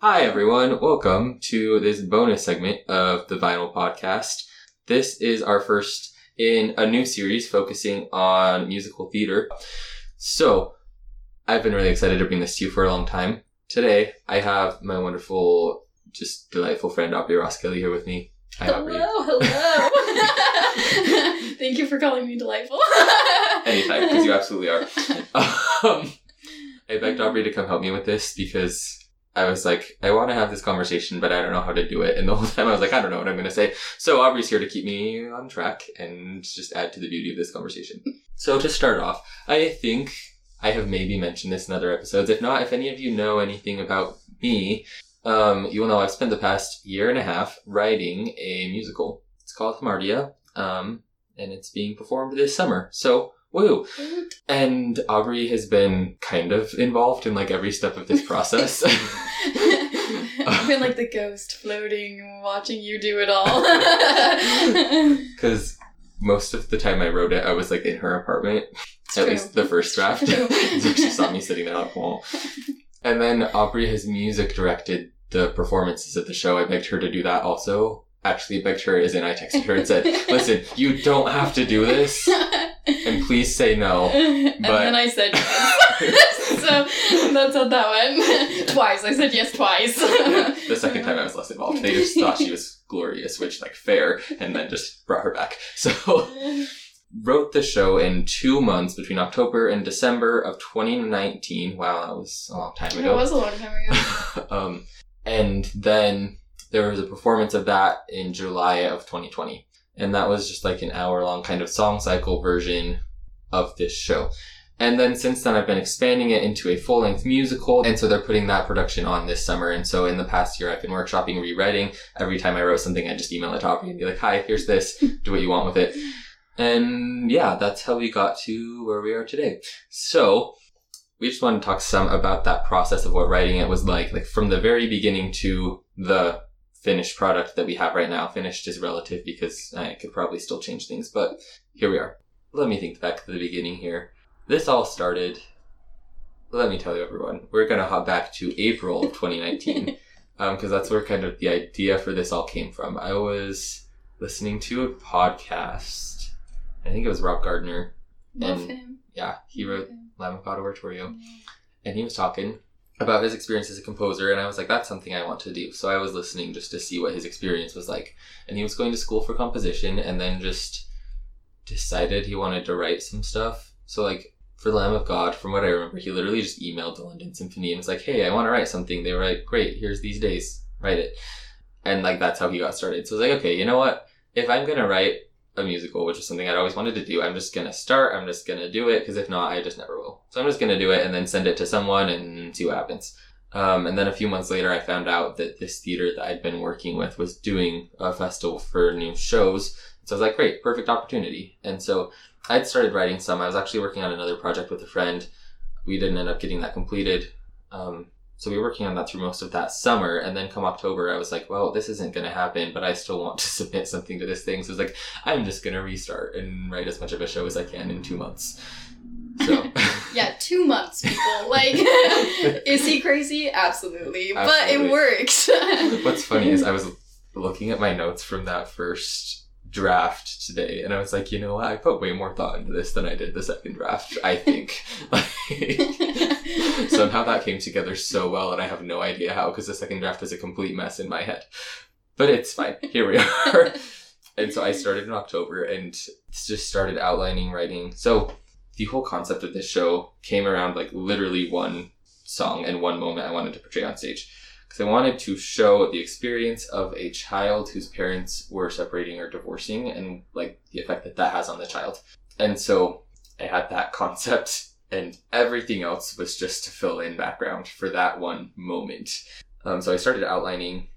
Hi everyone, welcome to this bonus segment of the Vinyl Podcast. This is our first in a new series focusing on musical theater. So, I've been really excited to bring this to you for a long time. Today, I have my wonderful, just delightful friend Aubrey Roskelly here with me. Hi, hello, Aubrey. Hello. Thank you for calling me delightful. Anytime, because you absolutely are. I begged Aubrey to come help me with this because I was like, I want to have this conversation, but I don't know how to do it. And the whole time I was like, I don't know what I'm going to say. So Aubrey's here to keep me on track and just add to the beauty of this conversation. So to start off, I think I have maybe mentioned this in other episodes. If not, if any of you know anything about me, you will know I've spent the past year and a half writing a musical. It's called Hamartia, and it's being performed this summer. So woo! And Aubrey has been kind of involved in like every step of this process. I've been like the ghost floating, watching you do it all. Because most of the time I wrote it, I was like in her apartment. At least the first draft. She saw me sitting there on the wall. And then Aubrey has music directed the performances of the show. I begged her to do that also. Actually, begged her as in I texted her and said, listen, you don't have to do this. And please say no. And then I said yes. So that's how that went. Twice. I said yes twice. The second time I was less involved. They just thought she was glorious, which like fair, and then just brought her back. So wrote the show in 2 months between October and December of 2019. Wow, that was a long time ago. It was a long time ago. And then there was a performance of that in July of 2020. And that was just like an hour-long kind of song cycle version of this show. And then since then, I've been expanding it into a full-length musical. And so they're putting that production on this summer. And so in the past year, I've been workshopping, rewriting. Every time I wrote something, I just email it to Aubrey and be like, hi, here's this. Do what you want with it. And yeah, that's how we got to where we are today. So we just want to talk some about that process of what writing it was like from the very beginning to the finished product that we have right now. Finished is relative because I could probably still change things, but here we are. Let me think back to the beginning here. This all started, let me tell you everyone, we're going to hop back to April of 2019 because that's where kind of the idea for this all came from. I was listening to a podcast. I think it was Rob Gardner. Love him. Yeah, he wrote Lamb of God Oratorio. Mm-hmm. And he was talking about his experience as a composer, and I was like, that's something I want to do. So I was listening just to see what his experience was like. And he was going to school for composition and then just decided he wanted to write some stuff. So like for Lamb of God, from what I remember, he literally just emailed the London Symphony and was like, hey, I want to write something. They were like, great, here's these days, write it. And like that's how he got started. So I was like, okay, you know what? If I'm going to write a musical, which is something I'd always wanted to do, I'm just going to start. I'm just going to do it because if not, I just never will. So I'm just going to do it and then send it to someone and see what happens. And then a few months later, I found out that this theater that I'd been working with was doing a festival for new shows. So I was like, great, perfect opportunity. And so I'd started writing some. I was actually working on another project with a friend. We didn't end up getting that completed. So we were working on that through most of that summer. And then come October, I was like, well, this isn't going to happen, but I still want to submit something to this thing. So I was like, I'm just going to restart and write as much of a show as I can in 2 months. So yeah, 2 months, people. Like, is he crazy? Absolutely. But it works. What's funny is I was looking at my notes from that first draft today, and I was like, you know what? I put way more thought into this than I did the second draft, I think. Somehow that came together so well, and I have no idea how, because the second draft is a complete mess in my head. But it's fine. Here we are. And so I started in October and just started outlining, writing. So the whole concept of this show came around like literally one song and one moment I wanted to portray on stage. Because I wanted to show the experience of a child whose parents were separating or divorcing and like the effect that that has on the child. And so I had that concept and everything else was just to fill in background for that one moment. So I started outlining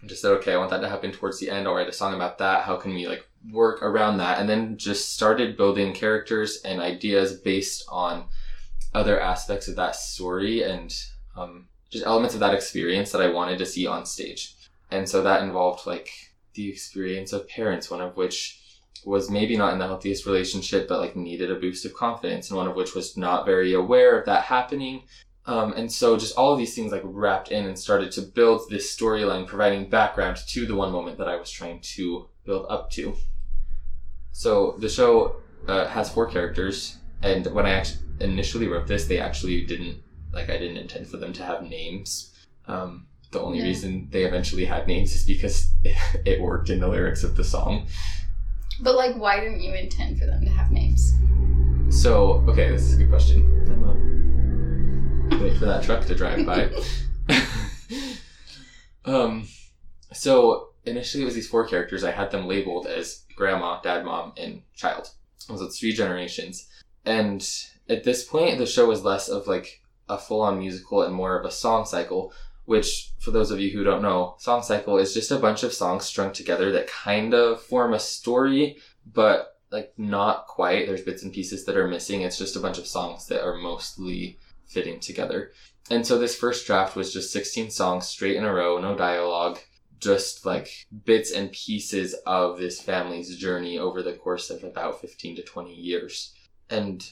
and just said, okay, I want that to happen towards the end. I'll write a song about that. How can we like work around that? And then just started building characters and ideas based on other aspects of that story and just elements of that experience that I wanted to see on stage. And so that involved like the experience of parents, one of which was maybe not in the healthiest relationship, but like needed a boost of confidence, and one of which was not very aware of that happening. And so just all of these things like wrapped in and started to build this storyline, providing background to the one moment that I was trying to build up to. So the show has 4 characters, and when I initially wrote this, they actually didn't intend for them to have names. The only reason they eventually had names is because it worked in the lyrics of the song. But like, why didn't you intend for them to have names? So, okay, this is a good question. Wait for that truck to drive by. So initially it was these 4 characters. I had them labeled as grandma, dad, mom, and child. So it's 3 generations. And at this point, the show was less of like a full-on musical and more of a song cycle, which for those of you who don't know, song cycle is just a bunch of songs strung together that kind of form a story, but like not quite. There's bits and pieces that are missing. It's just a bunch of songs that are mostly fitting together. And so this first draft was just 16 songs straight in a row, no dialogue, just like bits and pieces of this family's journey over the course of about 15 to 20 years. And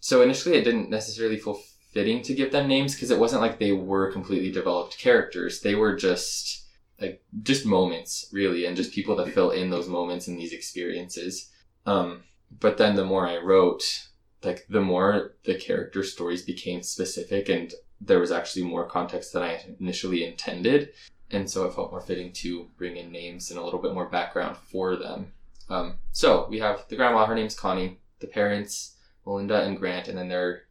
so initially it didn't necessarily feel fitting to give them names because it wasn't like they were completely developed characters. They were just like just moments really, and just people that fill in those moments and these experiences. But then the more I wrote, like the more the character stories became specific, and there was actually more context than I initially intended. And so it felt more fitting to bring in names and a little bit more background for them. So we have the grandma, her name's Connie, the parents, Melinda and Grant, and then their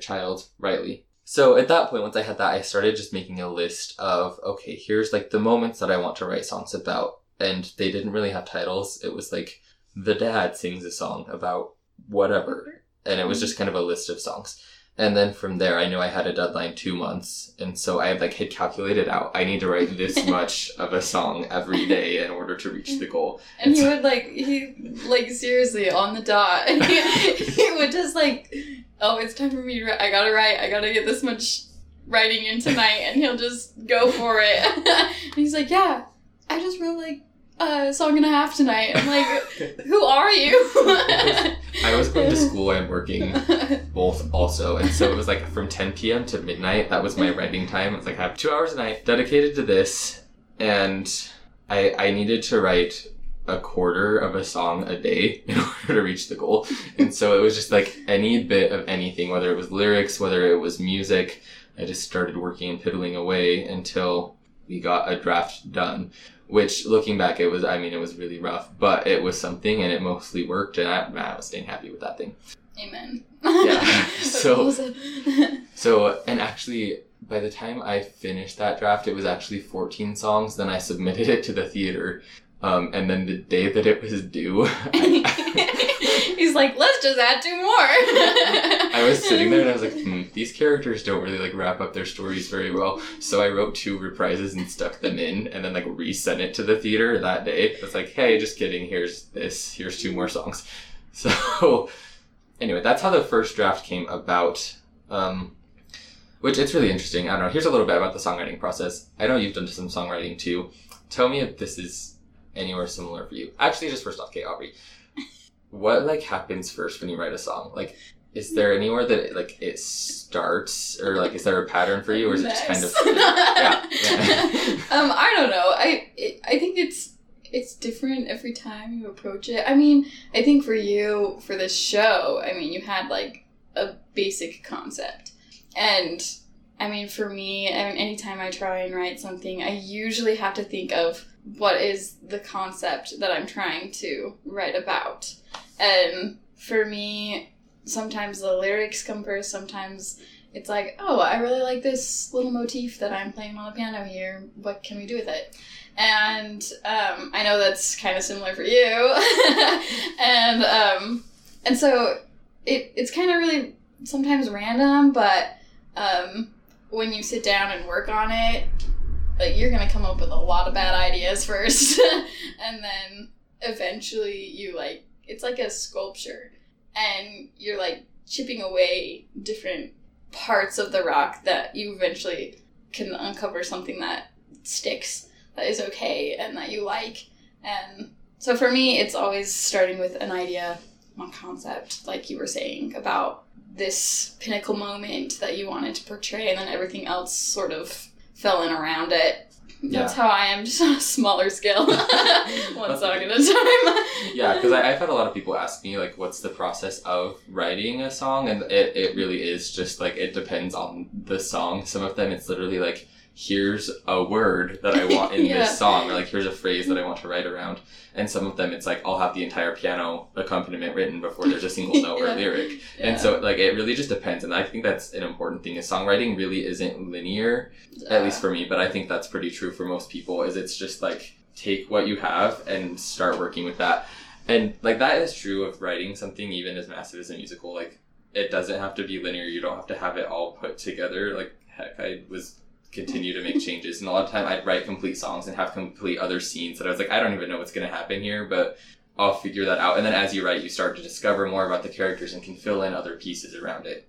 child, Riley. So at that point, once I had that, I started just making a list of, okay, here's like the moments that I want to write songs about. And they didn't really have titles. It was like the dad sings a song about whatever. And it was just kind of a list of songs. And then from there, I knew I had a deadline 2 months. And so I had calculated out, I need to write this much of a song every day in order to reach the goal. And he would seriously on the dot. He would just oh, it's time for me to write. I gotta write. I gotta get this much writing in tonight. And he'll just go for it. And he's like, yeah, I just wrote a song and a half tonight. I'm like, who are you? I was going to school and working both also. And so it was from 10 p.m. to midnight. That was my writing time. I was I have 2 hours a night dedicated to this. And I needed to write a quarter of a song a day in order to reach the goal. And so it was just any bit of anything, whether it was lyrics, whether it was music. I just started working and piddling away until we got a draft done. Which, looking back, it was really rough, but it was something, and it mostly worked, and I was staying happy with that thing. Amen. Yeah. So, and actually, by the time I finished that draft, it was actually 14 songs, then I submitted it to the theater, and then the day that it was due, he's like, let's just add 2 more. I was sitting there and I was like, these characters don't really wrap up their stories very well. So I wrote 2 reprises and stuck them in and then resent it to the theater that day. It's like, hey, just kidding. Here's this. Here's 2 more songs. So anyway, that's how the first draft came about, which it's really interesting. I don't know. Here's a little bit about the songwriting process. I know you've done some songwriting too. Tell me if this is anywhere similar for you. Actually, just first off, okay, Aubrey. What happens first when you write a song? Is there anywhere that it starts, or is there a pattern for you, or is it just kind of? I don't know. I think it's different every time you approach it. I mean, I think for you for this show, I mean, you had a basic concept, and I mean for me, anytime I try and write something, I usually have to think of what is the concept that I'm trying to write about. And for me, sometimes the lyrics come first, sometimes it's I really like this little motif that I'm playing on the piano here, what can we do with it? And I know that's kind of similar for you. And so it's kind of really sometimes random, but when you sit down and work on it, you're going to come up with a lot of bad ideas first. And then eventually you it's like a sculpture, and you're chipping away different parts of the rock that you eventually can uncover something that sticks, that is okay and that you like. And so for me, it's always starting with an idea, one concept, like you were saying, about this pinnacle moment that you wanted to portray, and then everything else sort of fell in around it. That's how I am, just on a smaller scale. One song at a time. Yeah, because I've had a lot of people ask me, like, what's the process of writing a song? And it really is just, like, it depends on the song. Some of them, it's literally, like, here's a word that I want in this song, or, like, here's a phrase that I want to write around. And some of them, it's, like, I'll have the entire piano accompaniment written before there's a single note or lyric. Yeah. And so, like, it really just depends. And I think that's an important thing, is songwriting really isn't linear, at least for me, but I think that's pretty true for most people, is it's just, like, take what you have and start working with that. And, like, that is true of writing something even as massive as a musical. Like, it doesn't have to be linear. You don't have to have it all put together. Like, heck, I was... continue to make changes, and a lot of time I'd write complete songs and have complete other scenes that I was like, I don't even know what's going to happen here, but I'll figure that out. And then as you write, you start to discover more about the characters and can fill in other pieces around it.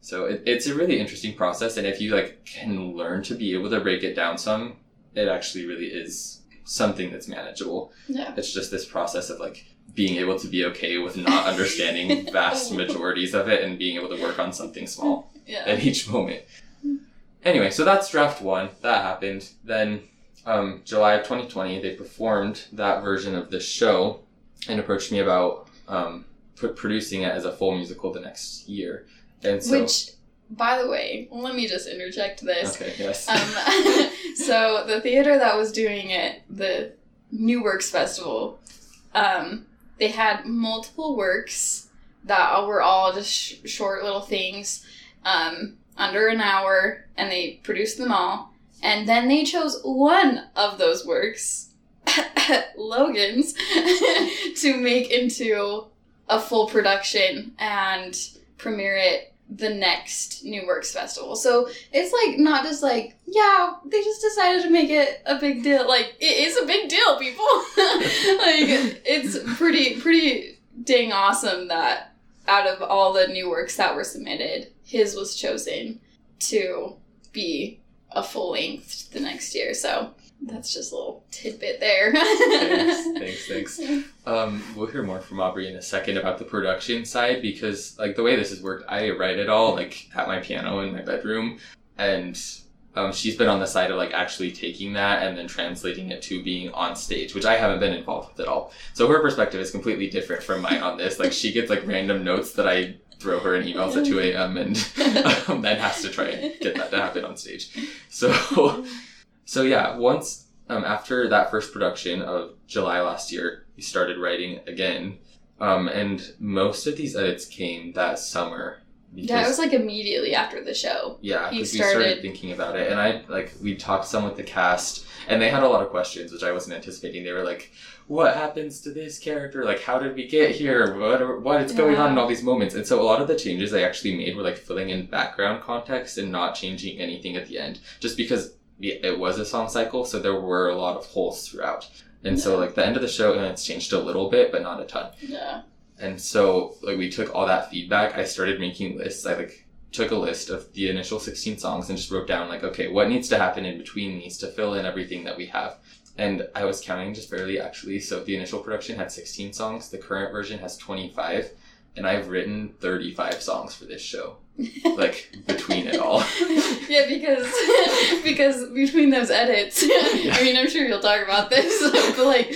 So it's a really interesting process, and if you like can learn to be able to break it down some, it actually really is something that's manageable. It's just this process of like being able to be okay with not understanding vast majorities of it and being able to work on something small at each moment. Anyway, so that's draft one. That happened. Then July of 2020, they performed that version of the show and approached me about producing it as a full musical the next year. And so, which, by the way, let me just interject this. Okay, yes. So the theater that was doing it, the New Works Festival, they had multiple works that were all just short little things. Under an hour, and they produced them all, and then they chose one of those works, Logan's, to make into a full production and premiere it the next New Works Festival. So it's like not just like, yeah, they just decided to make it a big deal. Like, it is a big deal, people. Like, it's pretty dang awesome that out of all the new works that were submitted, his was chosen to be a full length the next year. So that's just a little tidbit there. Thanks. We'll hear more from Aubrey in a second about the production side, because like the way this has worked, I write it all like at my piano in my bedroom, and she's been on the side of like actually taking that and then translating it to being on stage, which I haven't been involved with at all. So her perspective is completely different from mine on this. Like, she gets like random notes that I throw her in emails at 2 a.m. and then has to try and get that to happen on stage. So yeah, once after that first production of July last year, we started writing again. And most of these edits came that summer. Because, it was like immediately after the show. Yeah, because we started thinking about it, and we talked some with the cast, and they had a lot of questions, which I wasn't anticipating. They were like, "What happens to this character? Like, how did we get here? What is going on in all these moments?" And so a lot of the changes I actually made were like filling in background context and not changing anything at the end, just because it was a song cycle, so there were a lot of holes throughout. And so like the end of the show, and it's changed a little bit, but not a ton. Yeah. And so, like, we took all that feedback. I started making lists. I, like, took a list of the initial 16 songs and just wrote down, like, okay, what needs to happen in between these to fill in everything that we have. And I was counting just barely, actually. So the initial production had 16 songs. The current version has 25. And I've written 35 songs for this show. Like, between it all. Yeah, because between those edits. I mean, I'm sure you'll talk about this. But, like...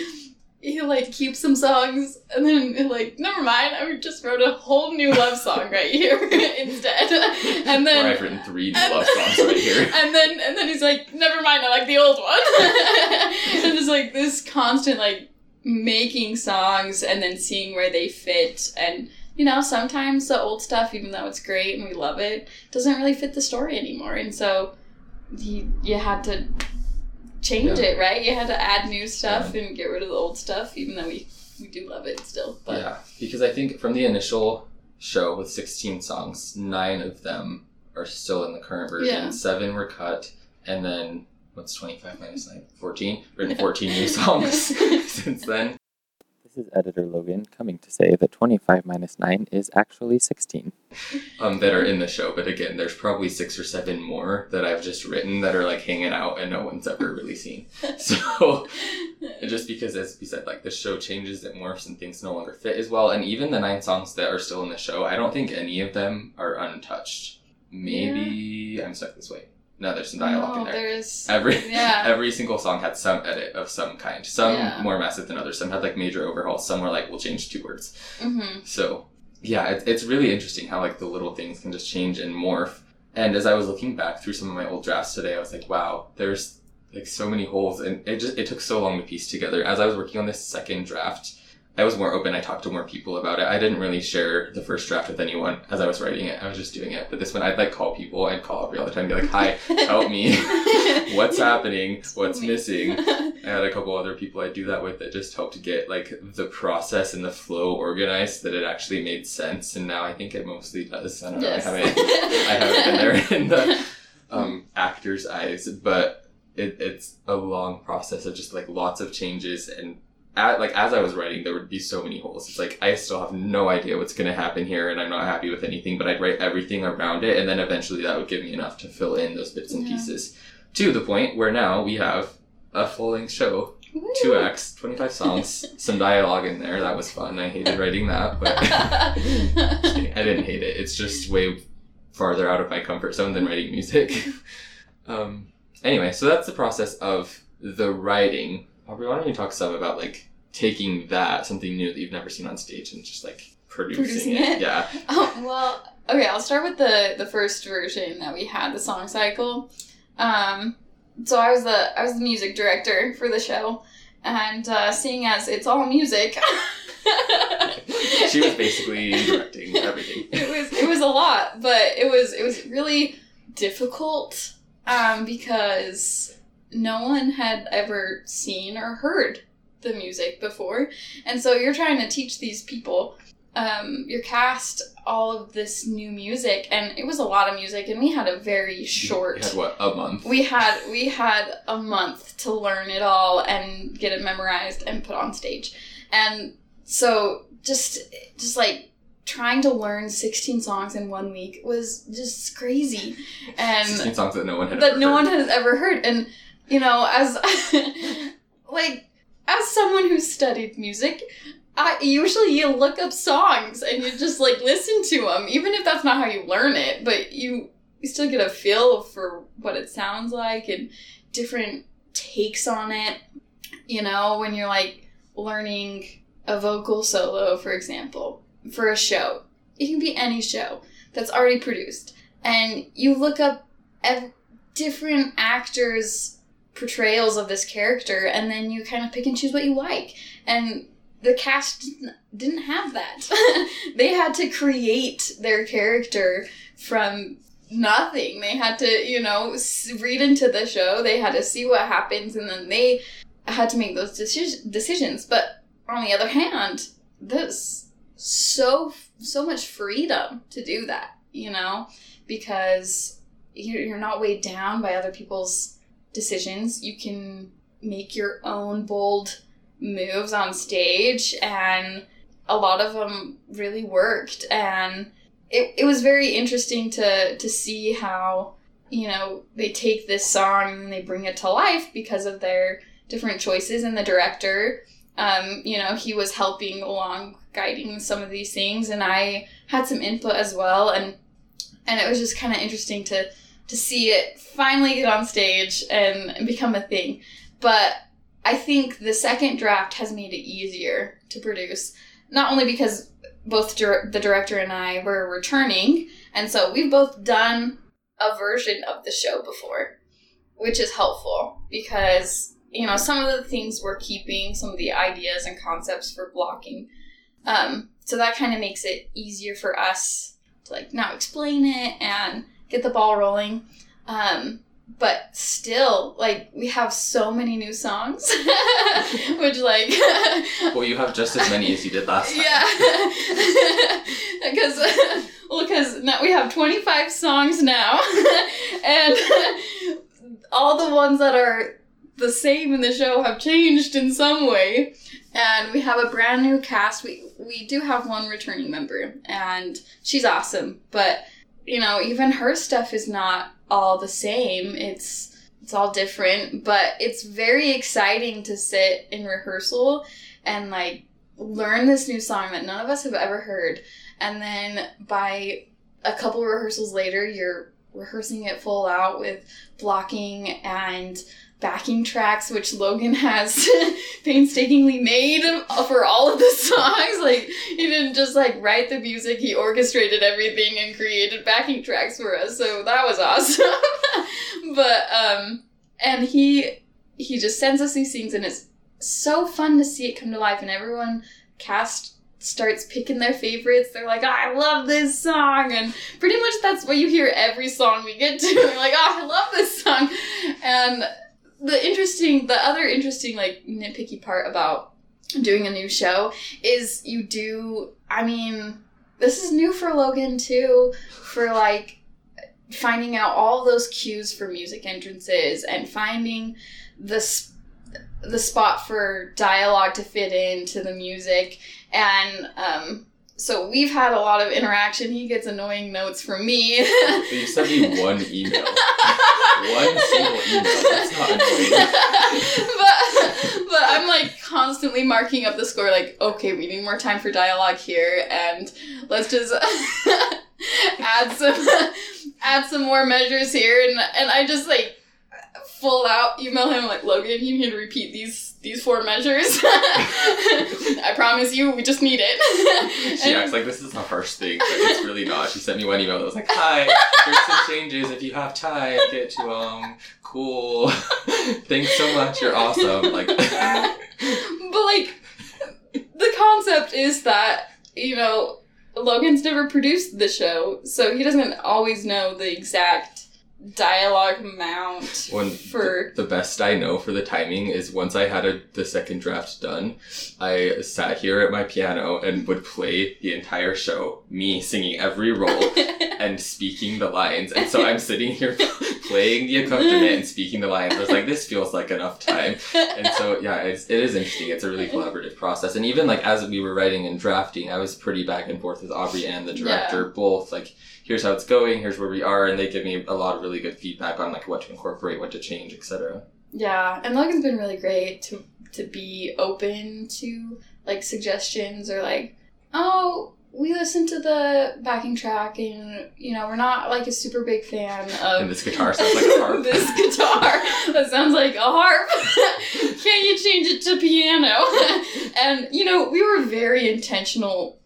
he, like, keeps some songs, and then, like, never mind, I just wrote a whole new love song right here instead. And then... I've written 3 new love songs right here. And then he's like, never mind, I like the old one. And it's, like, this constant, like, making songs and then seeing where they fit. And, you know, sometimes the old stuff, even though it's great and we love it, doesn't really fit the story anymore. And so you had to... change it, right? You had to add new stuff and get rid of the old stuff, even though we do love it still. But. Yeah, because I think from the initial show with 16 songs, 9 of them are still in the current version. 7 were cut, and then, what's 25 minus 9? 14? Written 14 new songs since then. is editor Logan coming to say that 25 minus 9 is actually 16. That are in the show, but again, there's probably 6 or 7 more that I've just written that are like hanging out and no one's ever really seen. So just because, as we said, like the show changes, it morphs, and things no longer fit as well. And even the 9 songs that are still in the show, I don't think any of them are untouched. Maybe I'm stuck this way. No, there's some dialogue in there. Every single song had some edit of some kind. Some more massive than others. Some had like major overhauls. Some were like, we'll change 2 words. Mm-hmm. So yeah, it's really interesting how like the little things can just change and morph. And as I was looking back through some of my old drafts today, I was like, wow, there's like so many holes, and it took so long to piece together. As I was working on this second draft, I was more open. I talked to more people about it. I didn't really share the first draft with anyone as I was writing it. I was just doing it. But this one, I'd like call people. I'd call Aubrey all the time and be like, hi, help me. What's happening? What's missing? I had a couple other people I'd do that with that just helped get like the process and the flow organized, that it actually made sense. And now I think it mostly does. I don't know. I haven't been there in the actor's eyes. But it's a long process of just like lots of changes, and as I was writing, there would be so many holes. It's like, I still have no idea what's going to happen here, and I'm not happy with anything, but I'd write everything around it, and then eventually that would give me enough to fill in those bits and pieces, to the point where now we have a full-length show. Woo! 2 acts, 25 songs, some dialogue in there. That was fun. I hated writing that, but I didn't hate it. It's just way farther out of my comfort zone than writing music. Anyway, so that's the process of the writing. Aubrey, why don't you talk some about, like, taking that, something new that you've never seen on stage, and just, like, producing it? Yeah. I'll start with the first version that we had, the song cycle. So I was the music director for the show, and seeing as it's all music... She was basically directing everything. It was a lot, but it was really difficult, because... no one had ever seen or heard the music before. And so you're trying to teach these people, your cast, all of this new music. And it was a lot of music, and we had a very short... We had, what, a month? We had a month to learn it all and get it memorized and put on stage. And so just like... trying to learn 16 songs in 1 week was just crazy. And 16 songs that no one had ever heard. And, you know, as as someone who studied music, usually you look up songs and you just like listen to them, even if that's not how you learn it, but you still get a feel for what it sounds like and different takes on it. You know, when you're like learning a vocal solo, for example, for a show. It can be any show that's already produced. And you look up different actors' portrayals of this character, and then you kind of pick and choose what you like. And the cast didn't have that. They had to create their character from nothing. They had to, you know, read into the show. They had to see what happens, and then they had to make those decisions. But on the other hand, this... so much freedom to do that, you know, because you're not weighed down by other people's decisions. You can make your own bold moves on stage, and a lot of them really worked. And it was very interesting to see how, you know, they take this song and they bring it to life because of their different choices. And the director, you know, he was helping along, guiding some of these things, and I had some input as well, and it was just kind of interesting to see it finally get on stage and become a thing. But I think the second draft has made it easier to produce, not only because both the director and I were returning, and so we've both done a version of the show before, which is helpful because, you know, some of the things we're keeping, some of the ideas and concepts for blocking. So that kind of makes it easier for us to, like, now explain it and get the ball rolling. But still, like, we have so many new songs, which, like... Well, you have just as many as you did last time. Yeah. Because now we have 25 songs now, and all the ones that are the same in the show have changed in some way. And we have a brand new cast. We do have one returning member, and she's awesome. But, you know, even her stuff is not all the same. It's all different, but it's very exciting to sit in rehearsal and, like, learn this new song that none of us have ever heard. And then by a couple rehearsals later, you're rehearsing it full out with blocking and backing tracks, which Logan has painstakingly made for all of the songs. Like, he didn't just, like, write the music. He orchestrated everything and created backing tracks for us. So that was awesome. But, and he just sends us these things, and it's so fun to see it come to life. And everyone cast starts picking their favorites. They're like, oh, I love this song. And pretty much that's what you hear every song we get to. They're like, oh, I love this song. And the other interesting, like, nitpicky part about doing a new show is you do, I mean, this is new for Logan too, for, like, finding out all those cues for music entrances and finding the spot for dialogue to fit into the music. And so we've had a lot of interaction. He gets annoying notes from me. You sent me one email. One single email. That's not annoying. But I'm, like, constantly marking up the score, like, okay, we need more time for dialogue here, and let's just add some more measures here. And I just, like, full out email him, like, Logan, you need to repeat these four measures. I promise you, we just need it. She acts like this is a harsh thing, but it's really not. She sent me one email that was like, hi, here's some changes if you have time, get to cool. Thanks so much, you're awesome. Like, but, like, the concept is that, you know, Logan's never produced the show, so he doesn't always know the exact dialogue mount for... The best I know for the timing is once I had the second draft done, I sat here at my piano and would play the entire show, me singing every role and speaking the lines. And so I'm sitting here playing the accompaniment and speaking the lines. I was like, this feels like enough time. And so, yeah, it is interesting. It's a really collaborative process. And even, like, as we were writing and drafting, I was pretty back and forth with Aubrey and the director, both, like, here's how it's going, here's where we are, and they give me a lot of really good feedback on, like, what to incorporate, what to change, etc. Yeah, and Logan's been really great to be open to, like, suggestions or, like, oh, we listened to the backing track and, you know, we're not, like, a super big fan of... And this guitar sounds like a harp. This guitar that sounds like a harp. Can you change it to piano? And, you know, we were very intentional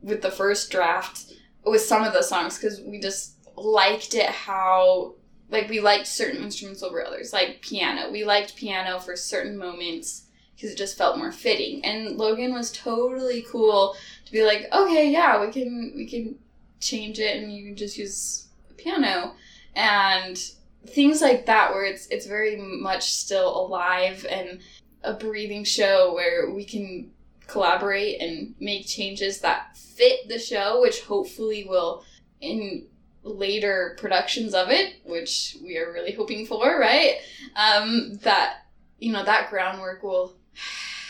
with the first draft with some of the songs, because we just liked it how, like, we liked certain instruments over others, like piano. We liked piano for certain moments because it just felt more fitting. And Logan was totally cool to be like, okay, yeah, we can change it and you can just use piano. And things like that where it's very much still alive and a breathing show where we can collaborate and make changes that fit the show, which hopefully will in later productions of it, which we are really hoping for, right? That, you know, that groundwork will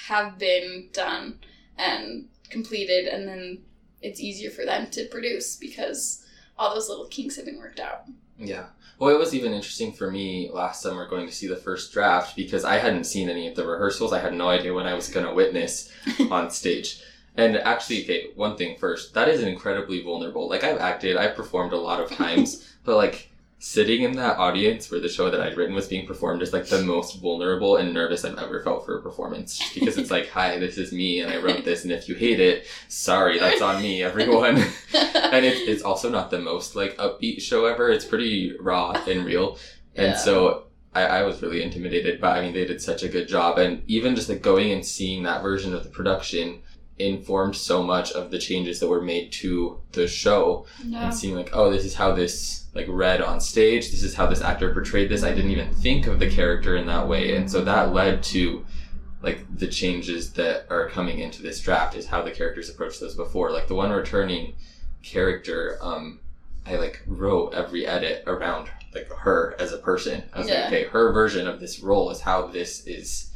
have been done and completed, and then it's easier for them to produce because all those little kinks have been worked out. Yeah. Well, it was even interesting for me last summer going to see the first draft because I hadn't seen any of the rehearsals. I had no idea what I was going to witness on stage. And actually, okay, one thing first, that is incredibly vulnerable. Like, I've acted, I've performed a lot of times, but, like, sitting in that audience where the show that I'd written was being performed is, like, the most vulnerable and nervous I've ever felt for a performance. Just because it's like, hi, this is me, and I wrote this, and if you hate it, sorry, that's on me, everyone. And it's also not the most, like, upbeat show ever. It's pretty raw and real. Yeah. And so I was really intimidated, but, I mean, they did such a good job. And even just, like, going and seeing that version of the production informed so much of the changes that were made to the show. Yeah. And seeing, like, oh, this is how this, like, read on stage, this is how this actor portrayed this, I didn't even think of the character in that way. And so that led to, like, the changes that are coming into this draft is how the characters approached those before. Like, the one returning character I like wrote every edit around like her as a person. I was like, okay, her version of this role is how this is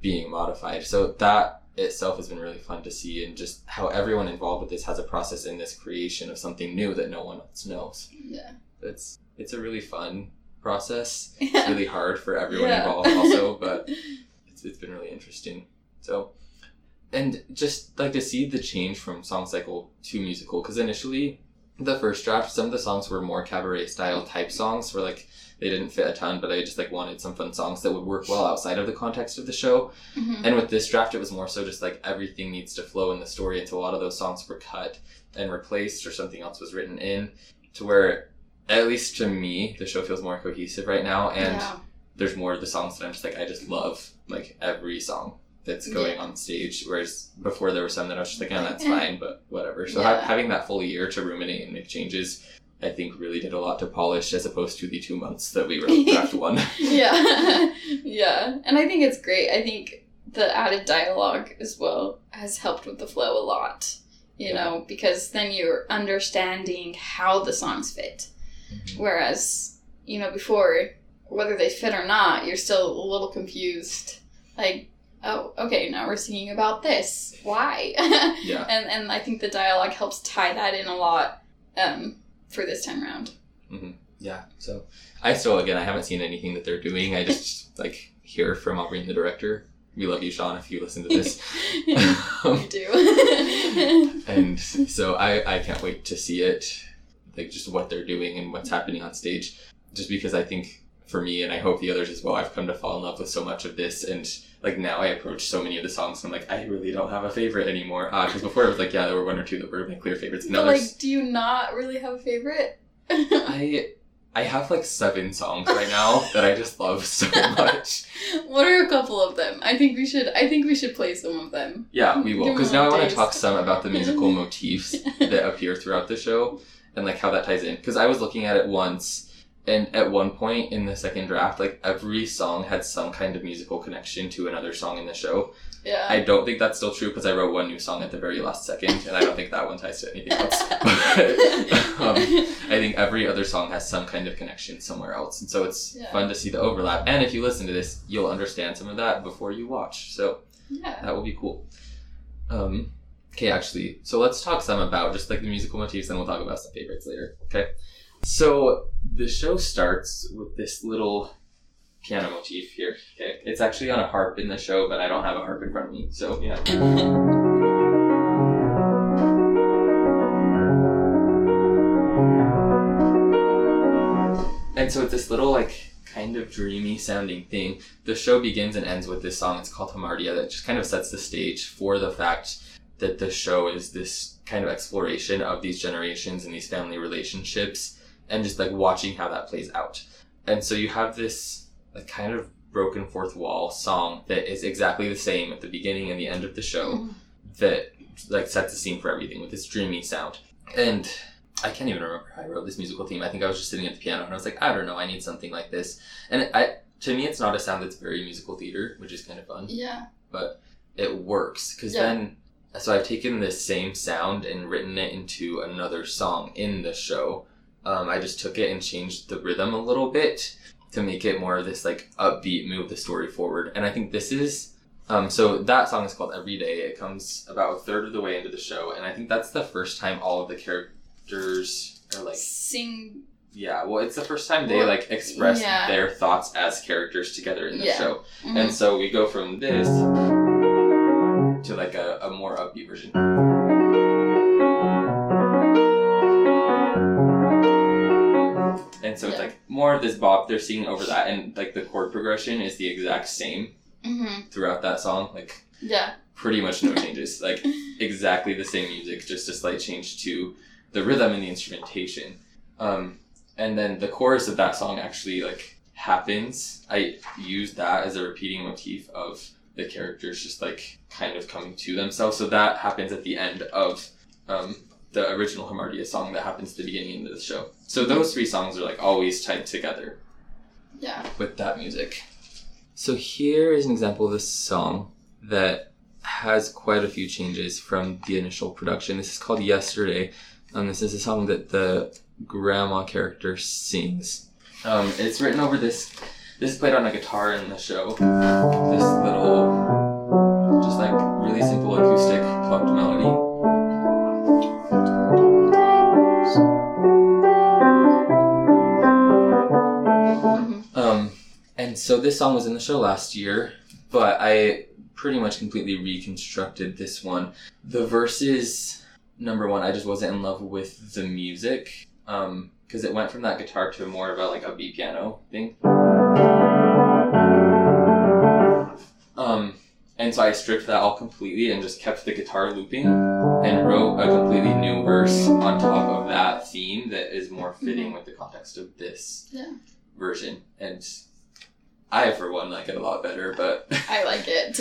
being modified. So that itself has been really fun to see, and just how everyone involved with this has a process in this creation of something new that no one else knows. Yeah. It's a really fun process. It's really hard for everyone involved also, but it's been really interesting. So, and just like to see the change from song cycle to musical, because initially the first draft, some of the songs were more cabaret style type songs where like they didn't fit a ton, but I just like wanted some fun songs that would work well outside of the context of the show. Mm-hmm. And with this draft, it was more so just like everything needs to flow in the story, until a lot of those songs were cut and replaced or something else was written in, to where, at least to me, the show feels more cohesive right now. And there's more of the songs that I'm just like, I just love like every song that's going on stage. Whereas before there were some that I was just like, oh, that's fine, but whatever. So having that full year to ruminate and make changes, I think really did a lot to polish, as opposed to the 2 months that we wrote draft one. And I think it's great. I think the added dialogue as well has helped with the flow a lot, you know, because then you're understanding how the songs fit. Mm-hmm. Whereas, you know, before, whether they fit or not, you're still a little confused. Like, oh, okay, now we're singing about this. Why? And I think the dialogue helps tie that in a lot for this time around. Mm-hmm. Yeah. So I still, again, I haven't seen anything that they're doing. I just like hear from Aubrey, the director. We love you, Sean, if you listen to this. We do. And so I can't wait to see it, like just what they're doing and what's happening on stage. Just because I think for me, and I hope the others as well, I've come to fall in love with so much of this. And like now I approach so many of the songs and I'm like, I really don't have a favorite anymore. Because before it was like, yeah, there were one or two that were my clear favorites. Now but like, do you not really have a favorite? I have like 7 songs right now that I just love so much. What are a couple of them? I think we should play some of them. Yeah, we will. Because now I want to talk some about the musical motifs that appear throughout the show and like how that ties in. Because I was looking at it once, and at one point in the second draft, like every song had some kind of musical connection to another song in the show. Yeah. I don't think that's still true, because I wrote one new song at the very last second, and I don't think that one ties to anything else. I think every other song has some kind of connection somewhere else. And so it's fun to see the overlap. And if you listen to this, you'll understand some of that before you watch. So that will be cool. Okay, actually, so let's talk some about just like the musical motifs, and we'll talk about some favorites later. Okay. So the show starts with this little piano motif here. Okay. It's actually on a harp in the show, but I don't have a harp in front of me, so yeah. And so it's this little like kind of dreamy sounding thing. The show begins and ends with this song. It's called Hamartia, that just kind of sets the stage for the fact that the show is this kind of exploration of these generations and these family relationships, and just like watching how that plays out. And so you have this like kind of broken fourth wall song that is exactly the same at the beginning and the end of the show, that like sets the scene for everything with this dreamy sound. And I can't even remember how I wrote this musical theme. I think I was just sitting at the piano and I was like, I don't know, I need something like this. And to me, it's not a sound that's very musical theater, which is kind of fun. Yeah. But it works, because then, so I've taken this same sound and written it into another song in the show. I just took it and changed the rhythm a little bit to make it more of this like upbeat, move the story forward. And I think this is, so that song is called Every Day. It comes about a third of the way into the show. And I think that's the first time all of the characters are like... sing. Yeah, well, it's the first time they like express their thoughts as characters together in the show. Mm-hmm. And so we go from this to like a more upbeat version. And so it's like more of this bop. They're singing over that, and like the chord progression is the exact same throughout that song. Like pretty much no changes. Like exactly the same music, just a slight change to the rhythm and the instrumentation. And then the chorus of that song actually like happens. I use that as a repeating motif of the characters just like kind of coming to themselves. So that happens at the end of the original Hamartia song that happens at the beginning of the show. So those 3 songs are like always tied together. Yeah. With that music. So here is an example of a song that has quite a few changes from the initial production. This is called Yesterday. This is a song that the grandma character sings. It's written over this. This is played on a guitar in the show. This little, just like really simple acoustic plucked melody. And so this song was in the show last year, but I pretty much completely reconstructed this one. The verses, number one, I just wasn't in love with the music, because it went from that guitar to more of a, like, a B piano thing. And so I stripped that all completely and just kept the guitar looping and wrote a completely new verse on top of that theme that is more fitting with the context of this version. And I, for one, like it a lot better, but... I like it,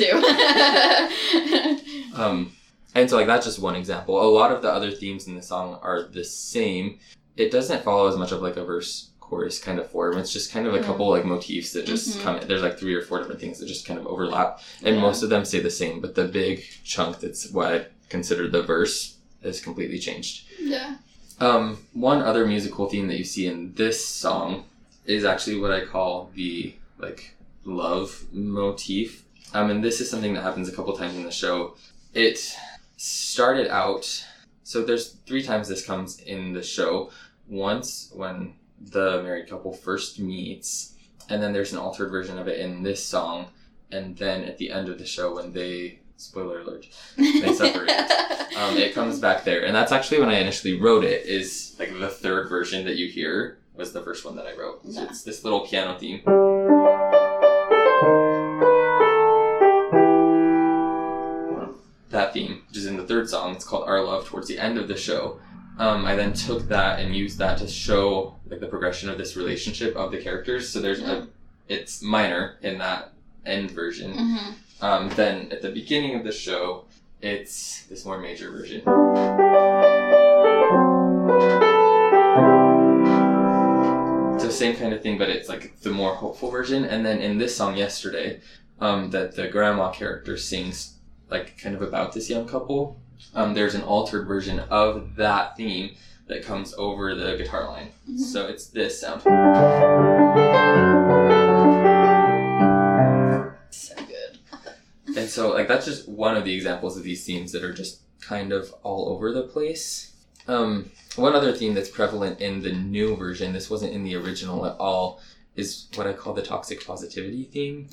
too. And so, like, that's just one example. A lot of the other themes in the song are the same. It doesn't follow as much of, like, a verse-chorus kind of form. It's just kind of a couple, like, motifs that just come... There's, like, 3 or 4 different things that just kind of overlap. And most of them stay the same, but the big chunk that's what I consider the verse is completely changed. Yeah. One other musical theme that you see in this song is actually what I call the... like love motif. And this is something that happens a couple times in the show. It started out, so there's 3 times this comes in the show. Once when the married couple first meets, and then there's an altered version of it in this song, and then at the end of the show when they, spoiler alert, they separate. It comes back there. And that's actually when I initially wrote it, is like the 3rd version that you hear was the first one that I wrote. So it's this little piano theme. That theme, which is in the 3rd song, it's called Our Love, towards the end of the show. I then took that and used that to show like the progression of this relationship of the characters. So there's it's minor in that end version. Then at the beginning of the show, it's this more major version. It's the same kind of thing, but it's like the more hopeful version. And then in this song Yesterday, that the grandma character sings, like, kind of about this young couple, there's an altered version of that theme that comes over the guitar line. So it's this sound. So good. And so, like, that's just one of the examples of these themes that are just kind of all over the place. One other theme that's prevalent in the new version, this wasn't in the original at all, is what I call the toxic positivity theme.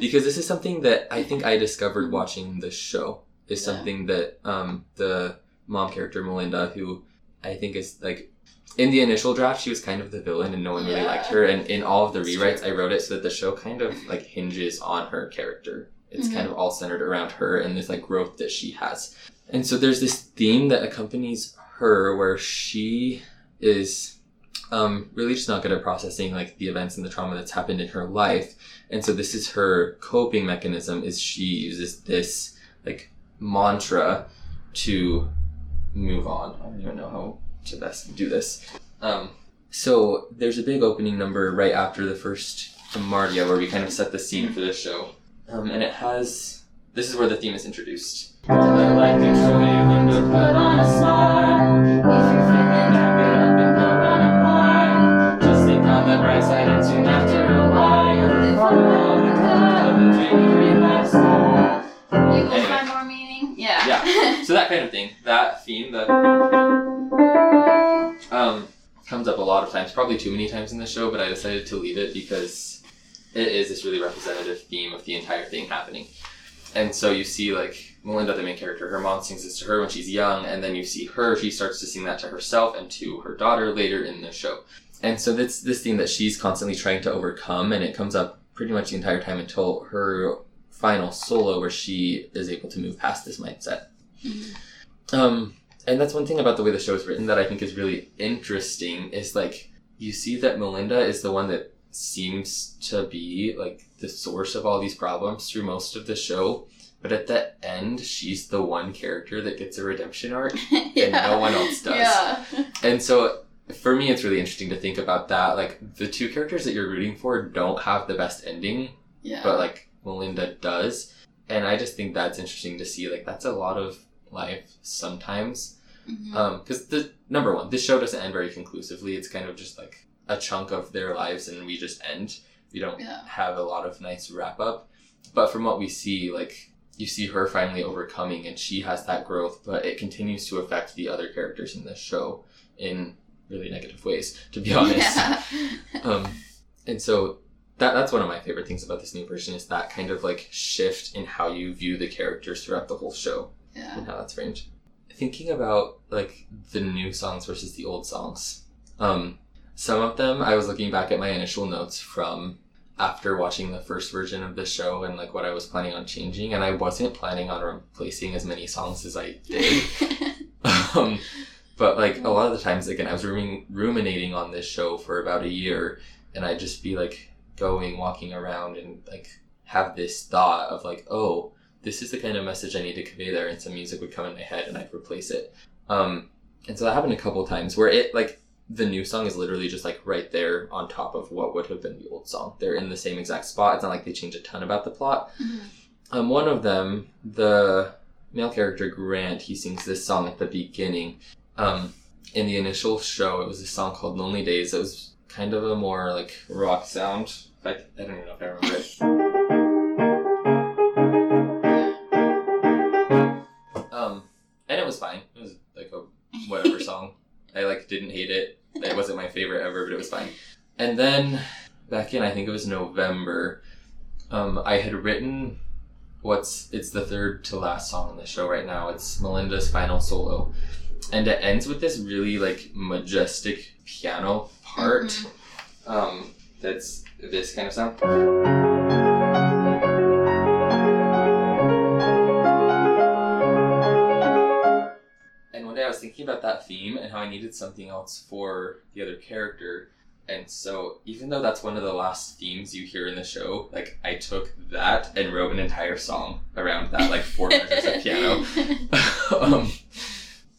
Because this is something that I think I discovered watching the show. Is something that the mom character, Melinda, who I think is, like, in the initial draft, she was kind of the villain and no one really liked her. And in all of the rewrites, I wrote it so that the show kind of, like, hinges on her character. It's kind of all centered around her and this, like, growth that she has. And so there's this theme that accompanies her where she is... really just not good at processing, like, the events and the trauma that's happened in her life. And so this is her coping mechanism, is she uses this, like, mantra to move on. I don't even know how to best do this. So there's a big opening number right after the first Hamartia where we kind of set the scene for this show. And it has... This is where the theme is introduced. So that kind of thing, that theme, that comes up a lot of times, probably too many times in the show, but I decided to leave it because it is this really representative theme of the entire thing happening. And so you see, like, Melinda, the main character, her mom sings this to her when she's young, and then you see her, she starts to sing that to herself and to her daughter later in the show. And so that's this theme that she's constantly trying to overcome, and it comes up pretty much the entire time until her final solo where she is able to move past this mindset. And that's one thing about the way the show is written that I think is really interesting, is, like, you see that Melinda is the one that seems to be, like, the source of all these problems through most of the show, but at the end she's the one character that gets a redemption arc and no one else does. And so for me it's really interesting to think about that, like, the 2 characters that you're rooting for don't have the best ending, but, like, Melinda does. And I just think that's interesting to see, like, that's a lot of life sometimes. Because number one, this show doesn't end very conclusively. It's kind of just like a chunk of their lives, and we just end. We don't have a lot of nice wrap up. But from what we see, like, you see her finally overcoming, and she has that growth, but it continues to affect the other characters in this show in really negative ways, to be honest. Yeah. And so that's one of my favorite things about this new version, is that kind of like shift in how you view the characters throughout the whole show. Yeah. And how that's framed. Thinking about like the new songs versus the old songs, some of them, I was looking back at my initial notes from after watching the first version of the show and like what I was planning on changing, and I wasn't planning on replacing as many songs as I did. But like a lot of the times, again, I was ruminating on this show for about a year, and I'd just be like walking around and like have this thought of like, oh, this is the kind of message I need to convey there, and some music would come in my head and I'd replace it. And so that happened a couple times where it like, the new song is literally just like right there on top of what would have been the old song. They're in the same exact spot. It's not like they change a ton about the plot. One of them, the male character Grant, he sings this song at the beginning. In the initial show, it was a song called Lonely Days. It was kind of a more like rock sound. In fact, I don't even know if I remember it. And it was fine. It was like a whatever song. I like didn't hate it. It wasn't my favorite ever, but it was fine. And then back in, I think it was November, I had written it's the third to last song on the show right now. It's Melinda's final solo. And it ends with this really like majestic piano part. That's this kind of sound. I was thinking about that theme and how I needed something else for the other character, and so even though that's one of the last themes you hear in the show, like I took that and wrote an entire song around that, like 4 measures of piano.